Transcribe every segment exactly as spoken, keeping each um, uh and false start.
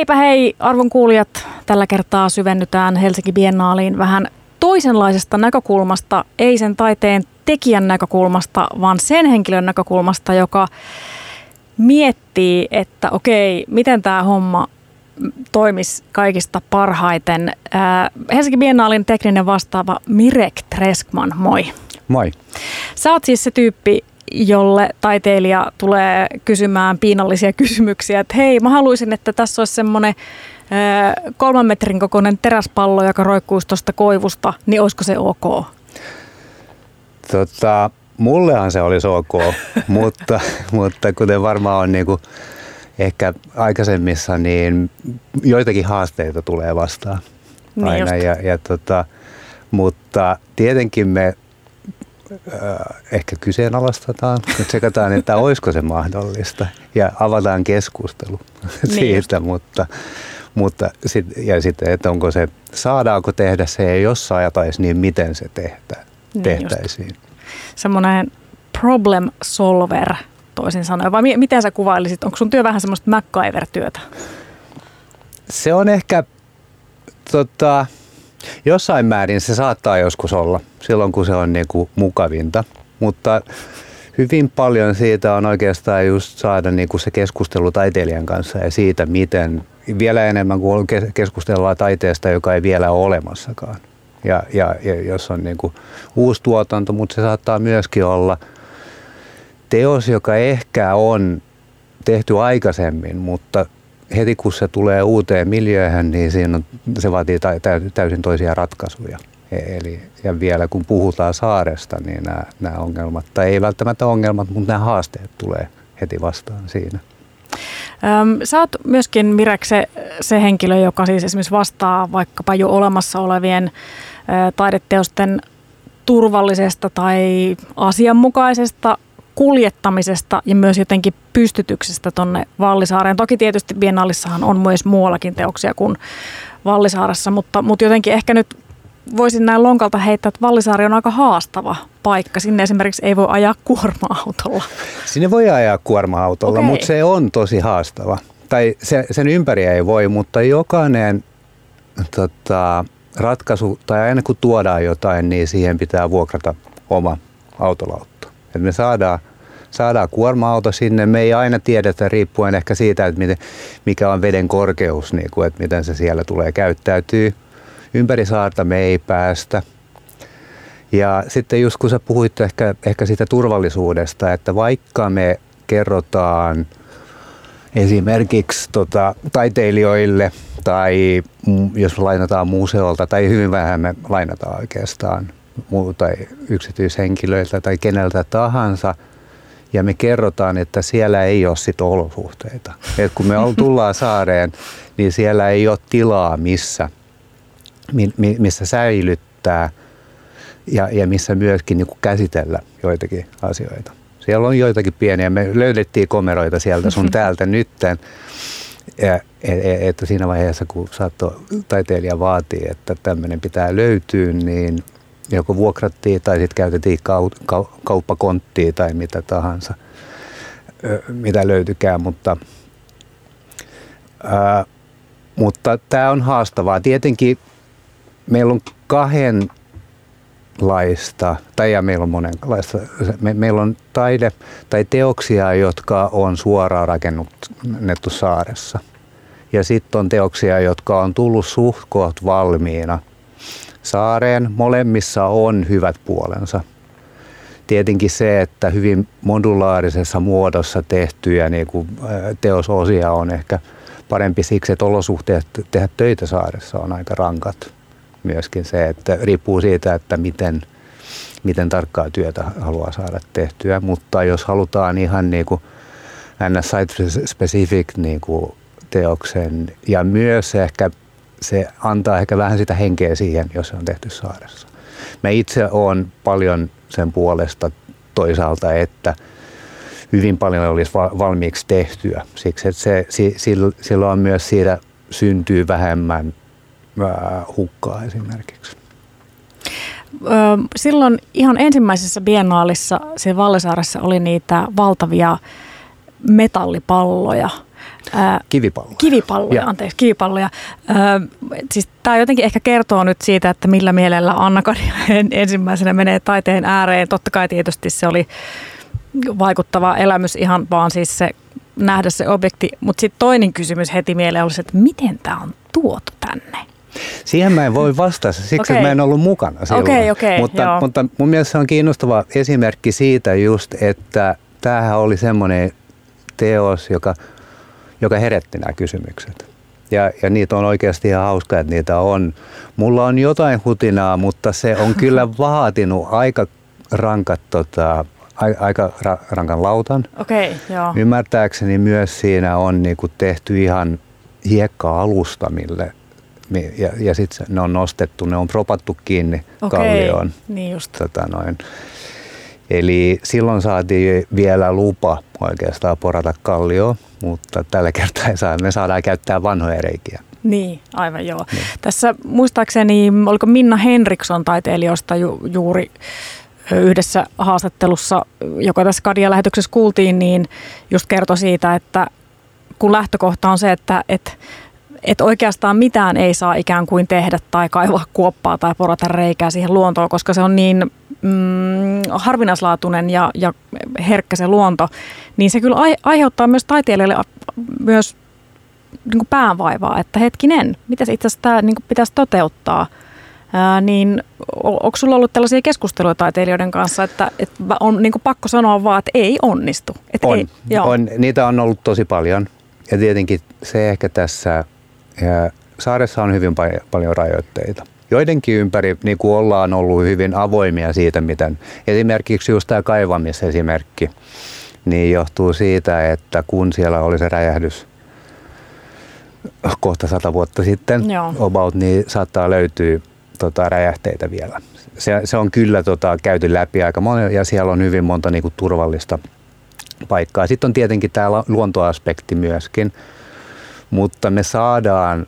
Heipä hei, arvon kuulijat. Tällä kertaa syvennytään Helsinki Biennaaliin vähän toisenlaisesta näkökulmasta, ei sen taiteen tekijän näkökulmasta, vaan sen henkilön näkökulmasta, joka miettii, että okei, miten tämä homma toimisi kaikista parhaiten. Äh, Helsinki Biennaalin tekninen vastaava Mirek Träskman, moi. Moi. Sä oot siis se tyyppi, jolle taiteilija tulee kysymään piinallisia kysymyksiä, että hei, mä haluaisin, että tässä olisi semmoinen äh, kolman metrin kokoinen teräspallo, joka roikkuisi tuosta koivusta, niin olisiko se ok? Tota, mullehan se olisi ok, mutta, mutta kuten varmaan on niin kuin ehkä aikaisemmissa, niin joitakin haasteita tulee vastaan aina. Niin ja, ja tota, mutta tietenkin me ehkä kyseenalaistetaan, kun tsekataan, että olisiko se mahdollista ja avataan keskustelu niin siitä, mutta, mutta sit, ja sitten, että onko se, saadaanko tehdä se ja jos saataisiin, niin miten se tehtä, niin tehtäisiin. Just. Semmoinen problem solver toisin sanoen, vai miten sä kuvailisit, onko sun työ vähän semmoista MacGyver-työtä? Se on ehkä tota, jossain määrin se saattaa joskus olla, silloin kun se on niinku mukavinta, mutta hyvin paljon siitä on oikeastaan just saada niinku se keskustelu taiteilijan kanssa ja siitä, miten vielä enemmän kuin keskustellaan taiteesta, joka ei vielä ole olemassakaan. Ja, ja, ja jos on niinku uusi tuotanto, mutta se saattaa myöskin olla teos, joka ehkä on tehty aikaisemmin, mutta heti kun se tulee uuteen miljööhön, niin siinä on, se vaatii täysin toisia ratkaisuja. Eli, ja vielä kun puhutaan saaresta, niin nämä, nämä ongelmat, tai ei välttämättä ongelmat, mutta nämä haasteet tulee heti vastaan siinä. Sä oot myöskin, Mirek, se, se henkilö, joka siis esimerkiksi vastaa vaikkapa jo olemassa olevien taideteosten turvallisesta tai asianmukaisesta kuljettamisesta ja myös jotenkin pystytyksestä tuonne Vallisaareen. Toki tietysti Biennaalissahan on myös muuallakin teoksia kuin Vallisaaressa, mutta, mutta jotenkin ehkä nyt voisin näin lonkalta heittää, että Vallisaari on aika haastava paikka. Sinne esimerkiksi ei voi ajaa kuorma-autolla. Sinne voi ajaa kuorma-autolla, okay, mutta se on tosi haastava. Tai se, sen ympäri ei voi, mutta jokainen tota, ratkaisu, tai aina kun tuodaan jotain, niin siihen pitää vuokrata oma autolautta. Et me saadaan, saadaan kuorma-auto sinne. Me ei aina tiedetä riippuen ehkä siitä, että miten, mikä on veden korkeus, niin kuin, että miten se siellä tulee käyttäytyy. Ympäri saarta me ei päästä. Ja sitten just kun sä puhuit ehkä, ehkä siitä turvallisuudesta, että vaikka me kerrotaan esimerkiksi tota, taiteilijoille tai jos lainataan museolta tai hyvin vähän me lainataan oikeastaan muuta yksityishenkilöiltä tai keneltä tahansa ja me kerrotaan, että siellä ei ole sit olosuhteita. Et kun me tullaan saareen, niin siellä ei ole tilaa missä missä säilyttää ja, ja missä myöskin niin kuin käsitellä joitakin asioita. Siellä on joitakin pieniä. Me löydettiin komeroita sieltä sun täältä nytten. Ja, että siinä vaiheessa, kun saattoi taiteilija vaatii, että tämmöinen pitää löytyä, niin joko vuokrattiin tai sitten käytettiin kauppakonttia tai mitä tahansa, mitä löytykään, mutta ää, Mutta tämä on haastavaa. Tietenkin meillä on kahdenlaista, tai ja meillä on monenlaista. Me, meillä on taide tai teoksia, jotka on suoraan rakennettu saaressa. Ja sitten on teoksia, jotka on tullut suht koht valmiina saareen. Molemmissa on hyvät puolensa. Tietenkin se, että hyvin modulaarisessa muodossa tehtyjä niin kuin teososia on ehkä parempi siksi, että olosuhteet tehdä töitä saaressa on aika rankat. Myöskin se, että riippuu siitä, että miten, miten tarkkaa työtä haluaa saada tehtyä. Mutta jos halutaan ihan niin kuin site-specific niin kuin teoksen ja myös ehkä se antaa ehkä vähän sitä henkeä siihen, jos se on tehty saaressa. Mä itse olen paljon sen puolesta toisaalta, että hyvin paljon olisi valmiiksi tehtyä, siksi että se, silloin myös siitä syntyy vähemmän hukkaa esimerkiksi. Silloin ihan ensimmäisessä Biennaalissa siellä Vallisaaressa oli niitä valtavia metallipalloja. Ää, kivipalloja. Kivipalloja, ja. anteeksi, kivipalloja. Ää, siis tämä jotenkin ehkä kertoo nyt siitä, että millä mielellä Anna-Karin ensimmäisenä menee taiteen ääreen. Totta kai tietysti se oli vaikuttava elämys ihan vaan siis se nähdä se objekti. Mutta sitten toinen kysymys heti mieleen olisi, että miten tämä on tuotu tänne? Siihen mä en voi vastata, siksi okay. että mä en ollut mukana silloin. Okay, okay, mutta, mutta mun mielestä se on kiinnostava esimerkki siitä just, että tämähän oli semmoinen teos, joka, joka herätti nämä kysymykset. Ja, ja niitä on oikeasti ihan hauska, että niitä on. Mulla on jotain hutinaa, mutta se on kyllä vaatinut aika rankat, tota, aika ra- rankan lautan. Okay, joo. Ymmärtääkseni myös siinä on niinku tehty ihan hiekka-alusta, mille ja, ja sitten ne on nostettu, ne on propattu kiinni okay, kallioon. Niin just. Tota noin. Eli silloin saatiin vielä lupa oikeastaan porata kallioon, mutta tällä kertaa ei saa, me saadaan käyttää vanhoja reikiä. Niin, aivan joo. Niin. Tässä muistaakseni, oliko Minna Henriksson taiteilijoista ju, juuri yhdessä haastattelussa, joka tässä Kadia-lähetyksessä kuultiin, niin just kertoi siitä, että kun lähtökohta on se, että... että Että oikeastaan mitään ei saa ikään kuin tehdä tai kaivaa kuoppaa tai porata reikää siihen luontoon, koska se on niin mm, harvinaislaatuinen ja, ja herkkä se luonto, niin se kyllä aiheuttaa myös taiteilijalle myös niin kuin päänvaivaa, että hetkinen, mitäs itse asiassa tämä niin kuin pitäisi toteuttaa. Ää, niin onko sulla ollut tällaisia keskusteluja taiteilijoiden kanssa, että, että on niin kuin pakko sanoa vaan, että ei onnistu? Että on, ei, on, niitä on ollut tosi paljon ja tietenkin se ehkä tässä... Ja saaressa on hyvin paljon rajoitteita. Joidenkin ympäri niin kuin ollaan ollut hyvin avoimia siitä, miten esimerkiksi just tämä kaivamisesimerkki niin johtuu siitä, että kun siellä oli se räjähdys kohta sata vuotta sitten, Joo. about, niin saattaa löytyä tota, räjähteitä vielä. Se, se on kyllä tota, käyty läpi aika monen ja siellä on hyvin monta niin kuin turvallista paikkaa. Sitten on tietenkin tämä luontoaspekti myöskin. Mutta me saadaan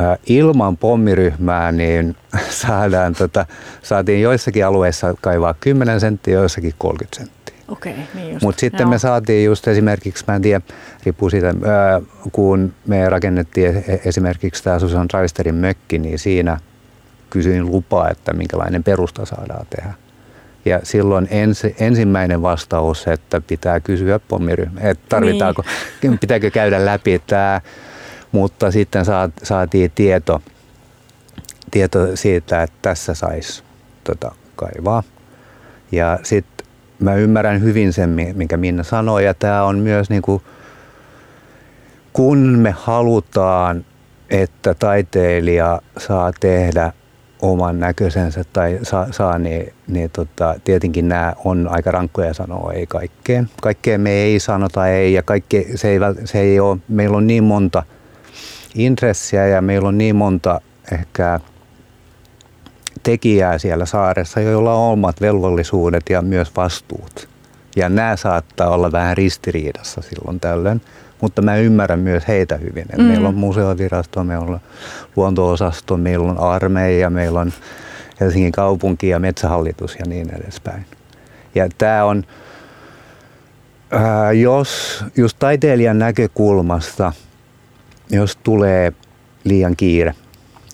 ä, ilman pommiryhmää, niin saadaan, tota, saatiin joissakin alueissa kaivaa kymmenen senttiä, joissakin kolmekymmentä senttiä. Okei, niin just. Mutta sitten Joo. me saatiin just esimerkiksi, mä en tiedä, riippuu siitä, ä, kun me rakennettiin esimerkiksi tämä Susan Travesterin mökki, niin siinä kysyin lupaa, että minkälainen perusta saadaan tehdä. Ja silloin ensi, ensimmäinen vastaus, että pitää kysyä pommiryhmä, että tarvitaanko, niin. pitääkö käydä läpi tämä, mutta sitten saatiin tieto, tieto siitä, että tässä saisi tota, kaivaa. Ja sitten mä ymmärrän hyvin sen, minkä Minna sanoi, ja tämä on myös niin kuin, kun me halutaan, että taiteilija saa tehdä oman näköisensä tai saa, saa niin, niin tota, tietenkin nämä on aika rankkoja sanoa ei kaikkeen. Kaikkeen me ei sanota ei ja kaikki, se, ei, se ei ole, meillä on niin monta intressiä ja meillä on niin monta ehkä tekijää siellä saaressa, joilla on omat velvollisuudet ja myös vastuut. Ja nämä saattaa olla vähän ristiriidassa silloin tällöin, mutta mä ymmärrän myös heitä hyvin. Mm. Meillä on museovirasto, meillä on luonto-osasto, meillä on armeija, meillä on Helsingin kaupunki ja Metsähallitus ja niin edespäin. Ja tää on, ää, jos just taiteilijan näkökulmasta, jos tulee liian kiire,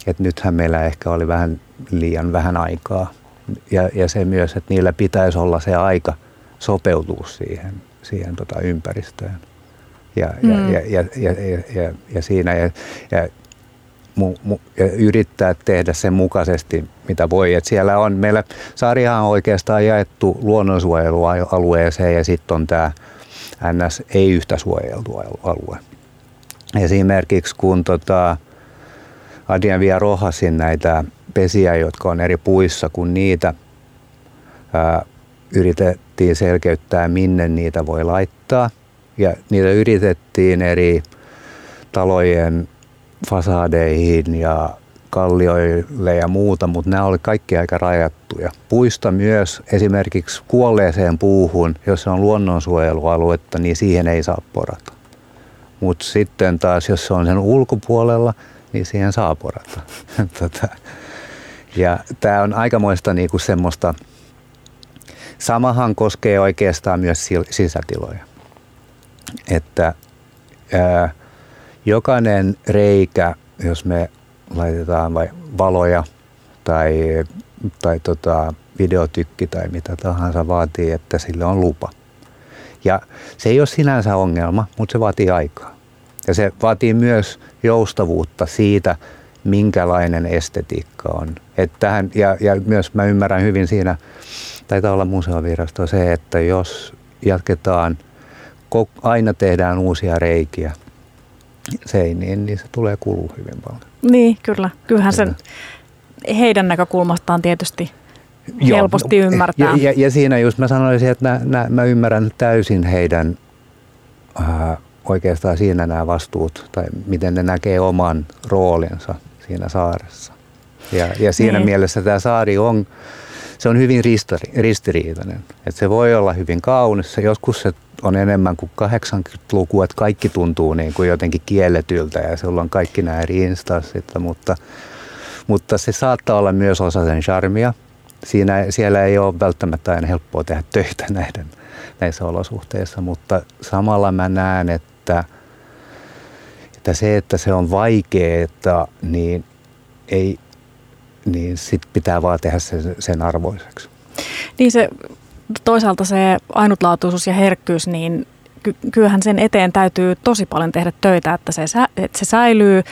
että nythän meillä ehkä oli vähän liian vähän aikaa ja, ja se myös, että niillä pitäisi olla se aika sopeutua siihen, siihen tota ympäristöön. Ja, mm. ja, ja, ja, ja, ja, ja siinä ja, ja, mu, mu, ja yrittää tehdä sen mukaisesti, mitä voi. Et siellä on, meillä saarihan on oikeastaan jaettu luonnonsuojelualueeseen ja sitten on tämä N S ei yhtä suojeltu alue. Esimerkiksi kun tota, Adrian Villarojasin näitä pesiä, jotka on eri puissa, kun niitä ää, yritettiin selkeyttää, minne niitä voi laittaa. Ja niitä yritettiin eri talojen fasadeihin ja kallioille ja muuta, mutta nämä oli kaikki aika rajattuja. Puista myös esimerkiksi kuolleeseen puuhun, jos se on luonnonsuojelualuetta, niin siihen ei saa porata. Mutta sitten taas, jos se on sen ulkopuolella, niin siihen saa porata. tota. Ja tämä on aikamoista niinku semmoista. Samahan koskee oikeastaan myös sisätiloja. Että ää, jokainen reikä, jos me laitetaan vai valoja tai, tai tota videotykki tai mitä tahansa, vaatii, että sille on lupa. Ja se ei ole sinänsä ongelma, mutta se vaatii aikaa. Ja se vaatii myös joustavuutta siitä, minkälainen estetiikka on. Että tähän, ja, ja myös mä ymmärrän hyvin siinä, taitaa olla Museovirasto se, että jos jatketaan, aina tehdään uusia reikiä seiniin, niin se tulee kuluu hyvin paljon. Niin, kyllä. Kyllähän sen heidän näkökulmastaan tietysti helposti Joo, ymmärtää. Ja, ja, ja siinä just mä sanoisin, että nä, nä, mä ymmärrän täysin heidän äh, oikeastaan siinä nämä vastuut, tai miten ne näkee oman roolinsa siinä saaressa. Ja, ja siinä niin. mielessä tämä saari on, se on hyvin ristiriitainen. Että se voi olla hyvin kaunis. Joskus se on enemmän kuin kahdeksankymmentälukua, että kaikki tuntuu niin kuin jotenkin kielletyltä ja sulla on kaikki nämä eri instanssit, mutta, mutta se saattaa olla myös osa sen charmia. Siinä, siellä ei ole välttämättä aina helppoa tehdä töitä näiden, näissä olosuhteissa, mutta samalla mä näen, että, että se, että se on vaikeaa, niin, niin sit pitää vaan tehdä sen, sen arvoiseksi. Niin se, toisaalta se ainutlaatuisuus ja herkkyys, niin ky- kyllähän sen eteen täytyy tosi paljon tehdä töitä, että se, sä, että se säilyy.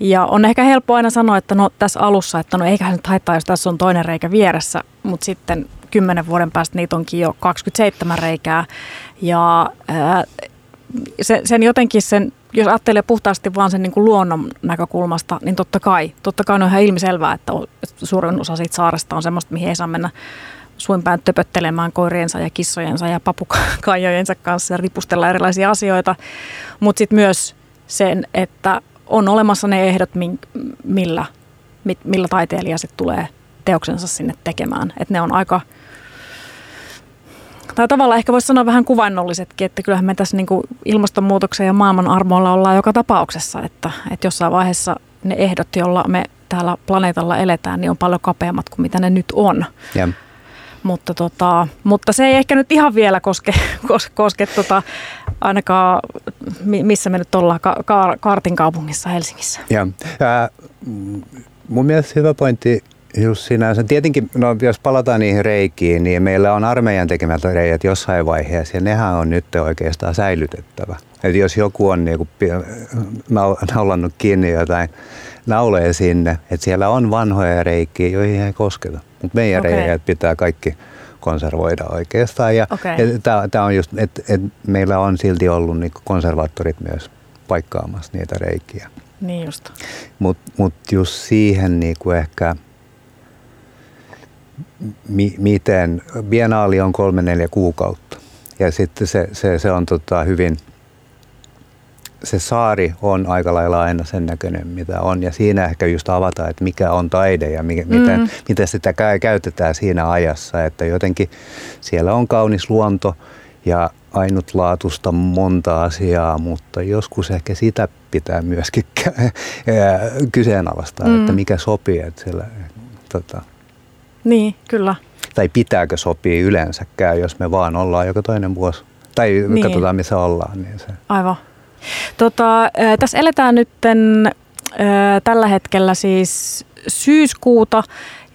Ja on ehkä helppo aina sanoa, että no tässä alussa, että no eiköhän nyt haittaa, jos tässä on toinen reikä vieressä, mutta sitten kymmenen vuoden päästä niitä onkin jo kaksikymmentäseitsemän reikää. Ja ää, sen, sen jotenkin sen, jos ajattelee puhtaasti vaan sen niin kuin luonnon näkökulmasta, niin totta kai, totta kai on ihan ilmiselvää, että suurin osa siitä saaresta on semmoista, mihin ei saa mennä suinpäin töpöttelemään koiriensa ja kissojensa ja papukaijojensa kanssa ja ripustella erilaisia asioita, mutta sitten myös sen, että on olemassa ne ehdot, millä, millä taiteilija sitten tulee teoksensa sinne tekemään. Että ne on aika, tai tavallaan ehkä voisi sanoa vähän kuvainnollisetkin, että kyllähän me tässä niinku ilmastonmuutoksen ja maailman armoilla ollaan joka tapauksessa, että, että jossain vaiheessa ne ehdot, joilla me täällä planeetalla eletään, niin on paljon kapeammat kuin mitä ne nyt on. Ja. Mutta, tota, mutta se ei ehkä nyt ihan vielä koske, koske, koske tota, ainakaan, missä me nyt ollaan, ka, ka, Kaartin kaupungissa Helsingissä. Ja, ää, mun mielestä hyvä pointti just sinänsä. Tietenkin, no, jos palataan niihin reikiin, niin meillä on armeijan tekemät reijät jossain vaiheessa, ja nehän on nyt oikeastaan säilytettävä. Et jos joku on niin kuin, naulannut kiinni jotain naulee sinne, että siellä on vanhoja reikiä, joihin ei kosketa. Mutta meidän okay. reijät pitää kaikki konservoida oikeastaan. Ja okay. tämä on just, että et meillä on silti ollut niinku konservaattorit myös paikkaamassa niitä reikiä. Niin just. Mutta mut just siihen niinku ehkä, mi, miten biennaali on kolme, neljä kuukautta. Ja sitten se, se, se on tota hyvin, se saari on aika lailla aina sen näköinen, mitä on. Ja siinä ehkä just avataan, että mikä on taide ja mikä, mm-hmm. miten, miten sitä käytetään siinä ajassa. Että jotenkin siellä on kaunis luonto ja ainutlaatuista monta asiaa, mutta joskus ehkä sitä pitää myöskin kyseenalaistaa, mm-hmm. että mikä sopii. Että siellä, tota. Niin, kyllä. Tai pitääkö sopii yleensäkään, jos me vaan ollaan joka toinen vuosi. Tai niin. katsotaan, missä ollaan. Niin se. Aivan. Tota, tässä eletään nyt tällä hetkellä siis syyskuuta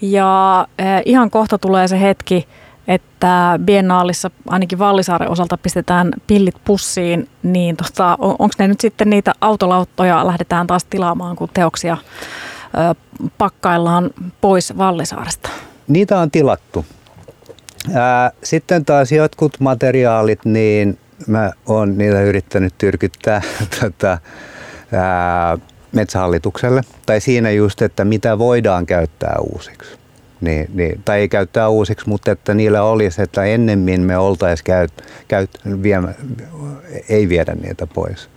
ja ihan kohta tulee se hetki, että biennaalissa ainakin Vallisaaren osalta pistetään pillit pussiin, niin tota, onko ne nyt sitten niitä autolauttoja lähdetään taas tilaamaan, kun teoksia pakkaillaan pois Vallisaaresta? Niitä on tilattu. Sitten taas jotkut materiaalit, niin mä oon niitä yrittänyt tyrkyttää tota, ää, Metsähallitukselle. Tai siinä just, että mitä voidaan käyttää uusiksi. Niin, niin, tai ei käyttää uusiksi, mutta että niillä olisi, että ennemmin me oltaisiin käyt, käyt, viemä, ei viedä niitä pois.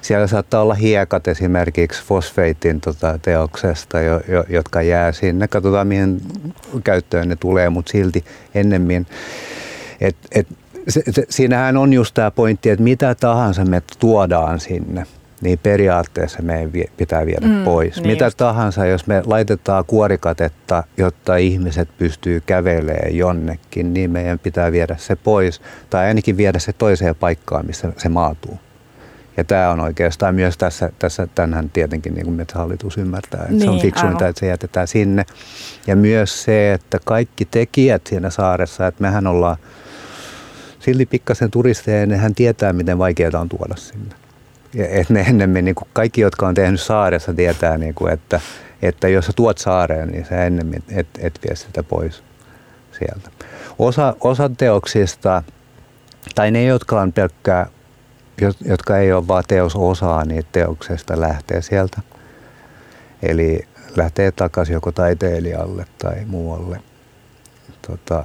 Siellä saattaa olla hiekat esimerkiksi fosfeitin tota, teoksesta, jo, jo, jotka jää sinne. Katsotaan, mihin käyttöön ne tulee, mutta silti ennemmin. Et, et, Se, se, siinähän on just tämä pointti, että mitä tahansa me tuodaan sinne, niin periaatteessa meidän vie, pitää viedä mm, pois. Niin mitä just. tahansa, jos me laitetaan kuorikatetta, jotta ihmiset pystyy kävelemään jonnekin, niin meidän pitää viedä se pois. Tai ainakin viedä se toiseen paikkaan, missä se maatuu. Ja tämä on oikeastaan myös tässä, tässä tämänhän tietenkin niin kuin Metsähallitus ymmärtää, että niin, se on fiksuinta, aivan. Että se jätetään sinne. Ja myös se, että kaikki tekijät siinä saaressa, että mehän ollaan silti pikkasen turisteja, niin hän tietää, miten vaikeaa on tuoda sinne. Ja et ne ennemmin, niin kuin kaikki, jotka on tehnyt saaressa, tietää, niin kuin, että, että jos sä tuot saareen, niin sä ennemmin et, et vie sitä pois sieltä. Osa, osa teoksista, tai ne, jotka on pelkkää, jotka ei ole vaan teososaa, niin teoksesta lähtee sieltä. Eli lähtee takaisin joko taiteilijalle tai muualle. Tota,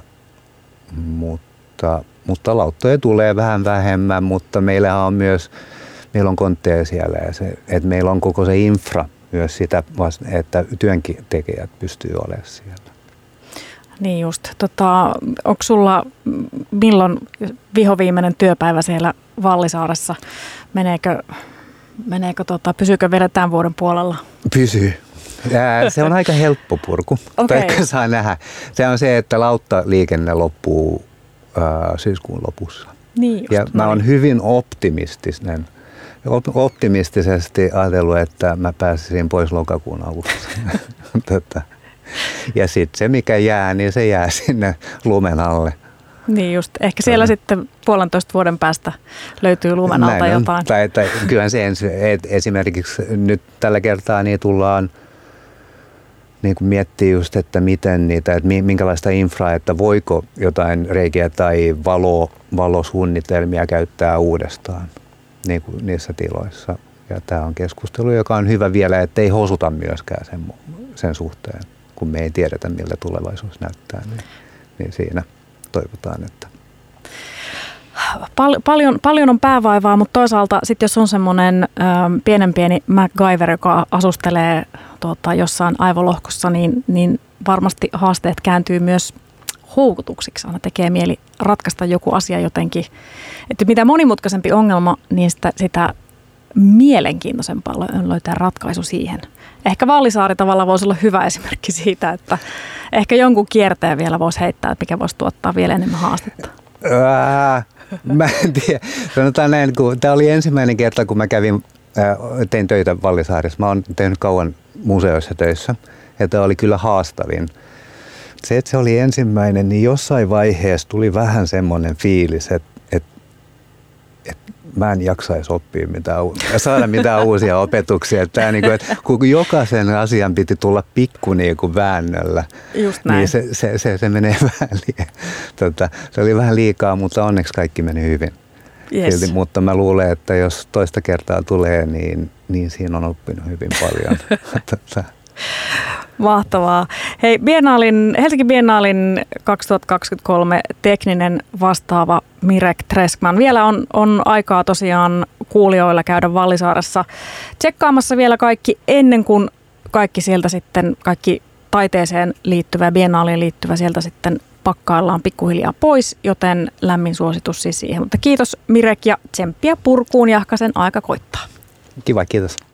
mutta, mutta lauttoja tulee vähän vähemmän, mutta meillähän on myös, meillä on kontteja siellä ja se, että meillä on koko se infra myös sitä, että työntekijät pystyy olemaan siellä. Niin just. Tota, onko sulla milloin vihoviimeinen työpäivä siellä Vallisaaressa? Meneekö, meneekö tota, pysyykö vielä tämän vuoden puolella? Pysyy. Se on aika helppo purku. Okay. Tai saa nähdä. Se on se, että lauttaliikenne loppuu äh, syyskuun lopussa. Niin just, ja noin. Mä oon hyvin optimistinen. Optimistisesti ajatellut, että mä pääsisin pois lokakuun alussa. Tätä. Ja sitten se, mikä jää, niin se jää sinne lumen alle. Niin just. Ehkä siellä Täällä. sitten puolentoista vuoden päästä löytyy lumen alta Näin jotain. Tai, tai, kyllähän se ensi, et, esimerkiksi nyt tällä kertaa niin tullaan niin kuin miettiä just, että miten niitä, että minkälaista infraa, että voiko jotain reikiä tai valo, valosuunnitelmia käyttää uudestaan niin kuin niissä tiloissa. Ja tämä on keskustelu, joka on hyvä vielä, ettei hosuta myöskään sen, sen suhteen. Kun me ei tiedetä, miltä tulevaisuus näyttää, niin, niin siinä toivotaan, että... Pal- paljon, paljon on päävaivaa, mutta toisaalta sit jos on semmoinen ö, pienen pieni MacGyver, joka asustelee tuota, jossain aivolohkossa, niin, niin varmasti haasteet kääntyy myös houkutuksiksi. Aina tekee mieli ratkaista joku asia jotenkin. Että mitä monimutkaisempi ongelma, niin sitä... sitä mielenkiintoisempaa löytää ratkaisu siihen. Ehkä Vallisaari tavallaan voisi olla hyvä esimerkki siitä, että ehkä jonkun kierteen vielä voisi heittää, mikä voisi tuottaa vielä enemmän haastetta. Ää, mä en tiedä. Sanotaan näin, kun tämä oli ensimmäinen kerta, kun mä kävin, ää, tein töitä Vallisaarissa. Mä oon tehnyt kauan museoissa töissä ja tämä oli kyllä haastavin. Se, että se oli ensimmäinen, niin jossain vaiheessa tuli vähän semmoinen fiilis, että mä en jaksaisi oppia mitään, saada mitään uusia opetuksia. Tää niinku, et kun jokaisen asian piti tulla pikku niinku väännöllä, niin se, se, se, se menee vähän liikaa. Tota, se oli vähän liikaa, mutta onneksi kaikki meni hyvin. Yes. Silti, mutta mä luulen, että jos toista kertaa tulee, niin, niin siinä on oppinut hyvin paljon. tota. Mahtavaa. Hei, Biennaalin, Helsinki Biennaalin kaksituhattakaksikymmentäkolme tekninen vastaava Mirek Träskman. Vielä on, on aikaa tosiaan kuulijoilla käydä Vallisaaressa tsekkaamassa vielä kaikki ennen kuin kaikki sieltä sitten, kaikki taiteeseen liittyvä, Biennaaliin liittyvä sieltä sitten pakkaillaan pikkuhiljaa pois, joten lämmin suositus siis siihen. Mutta kiitos Mirek ja tsemppiä purkuun, jahkasen aika koittaa. Kiva, kiitos.